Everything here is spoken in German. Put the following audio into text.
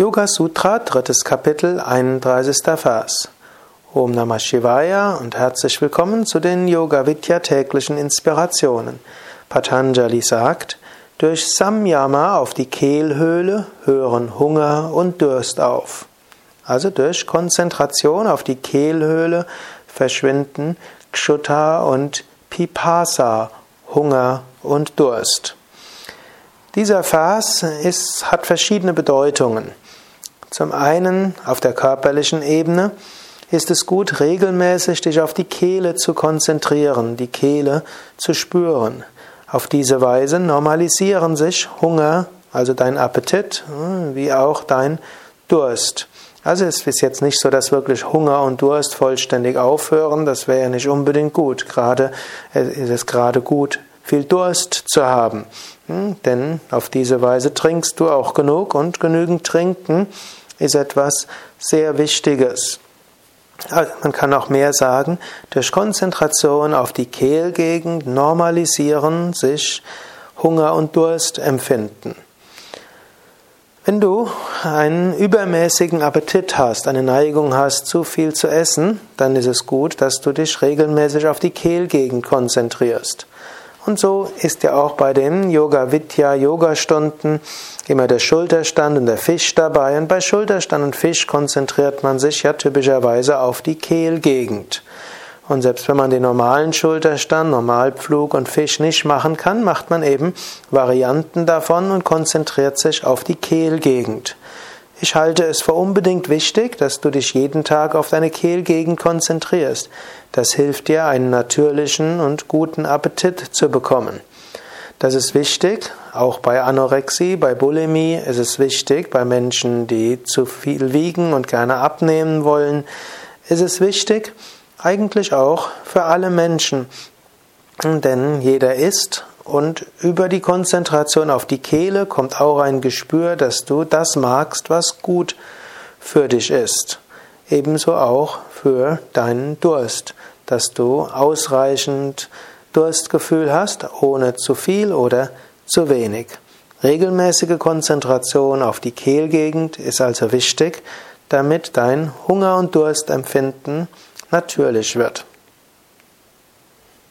Yoga Sutra, 3. Kapitel, 31. Vers. Om Namah Shivaya und herzlich willkommen zu den Yoga-Vidya täglichen Inspirationen. Patanjali sagt, durch Samyama auf die Kehlhöhle hören Hunger und Durst auf. Also durch Konzentration auf die Kehlhöhle verschwinden Kshudha und Pipasa, Hunger und Durst. Dieser Vers hat verschiedene Bedeutungen. Zum einen auf der körperlichen Ebene ist es gut, regelmäßig dich auf die Kehle zu konzentrieren, die Kehle zu spüren. Auf diese Weise normalisieren sich Hunger, also dein Appetit, wie auch dein Durst. Also es ist jetzt nicht so, dass wirklich Hunger und Durst vollständig aufhören, das wäre ja nicht unbedingt gut. Gerade ist es gerade gut, viel Durst zu haben, denn auf diese Weise trinkst du auch genug und genügend Trinken ist etwas sehr Wichtiges. Also man kann auch mehr sagen, durch Konzentration auf die Kehlgegend normalisieren sich Hunger und Durst empfinden. Wenn du einen übermäßigen Appetit hast, eine Neigung hast, zu viel zu essen, dann ist es gut, dass du dich regelmäßig auf die Kehlgegend konzentrierst. Und so ist ja auch bei den Yoga-Vidya-Yoga-Stunden immer der Schulterstand und der Fisch dabei. Und bei Schulterstand und Fisch konzentriert man sich ja typischerweise auf die Kehlgegend. Und selbst wenn man den normalen Schulterstand, Normalpflug und Fisch nicht machen kann, macht man eben Varianten davon und konzentriert sich auf die Kehlgegend. Ich halte es für unbedingt wichtig, dass du dich jeden Tag auf deine Kehlgegend konzentrierst. Das hilft dir, einen natürlichen und guten Appetit zu bekommen. Das ist wichtig, auch bei Anorexie, bei Bulimie. Es ist wichtig, bei Menschen, die zu viel wiegen und gerne abnehmen wollen. Es ist wichtig, eigentlich auch für alle Menschen. Denn jeder isst. Und über die Konzentration auf die Kehle kommt auch ein Gespür, dass du das magst, was gut für dich ist. Ebenso auch für deinen Durst, dass du ausreichend Durstgefühl hast, ohne zu viel oder zu wenig. Regelmäßige Konzentration auf die Kehlgegend ist also wichtig, damit dein Hunger- und Durstempfinden natürlich wird.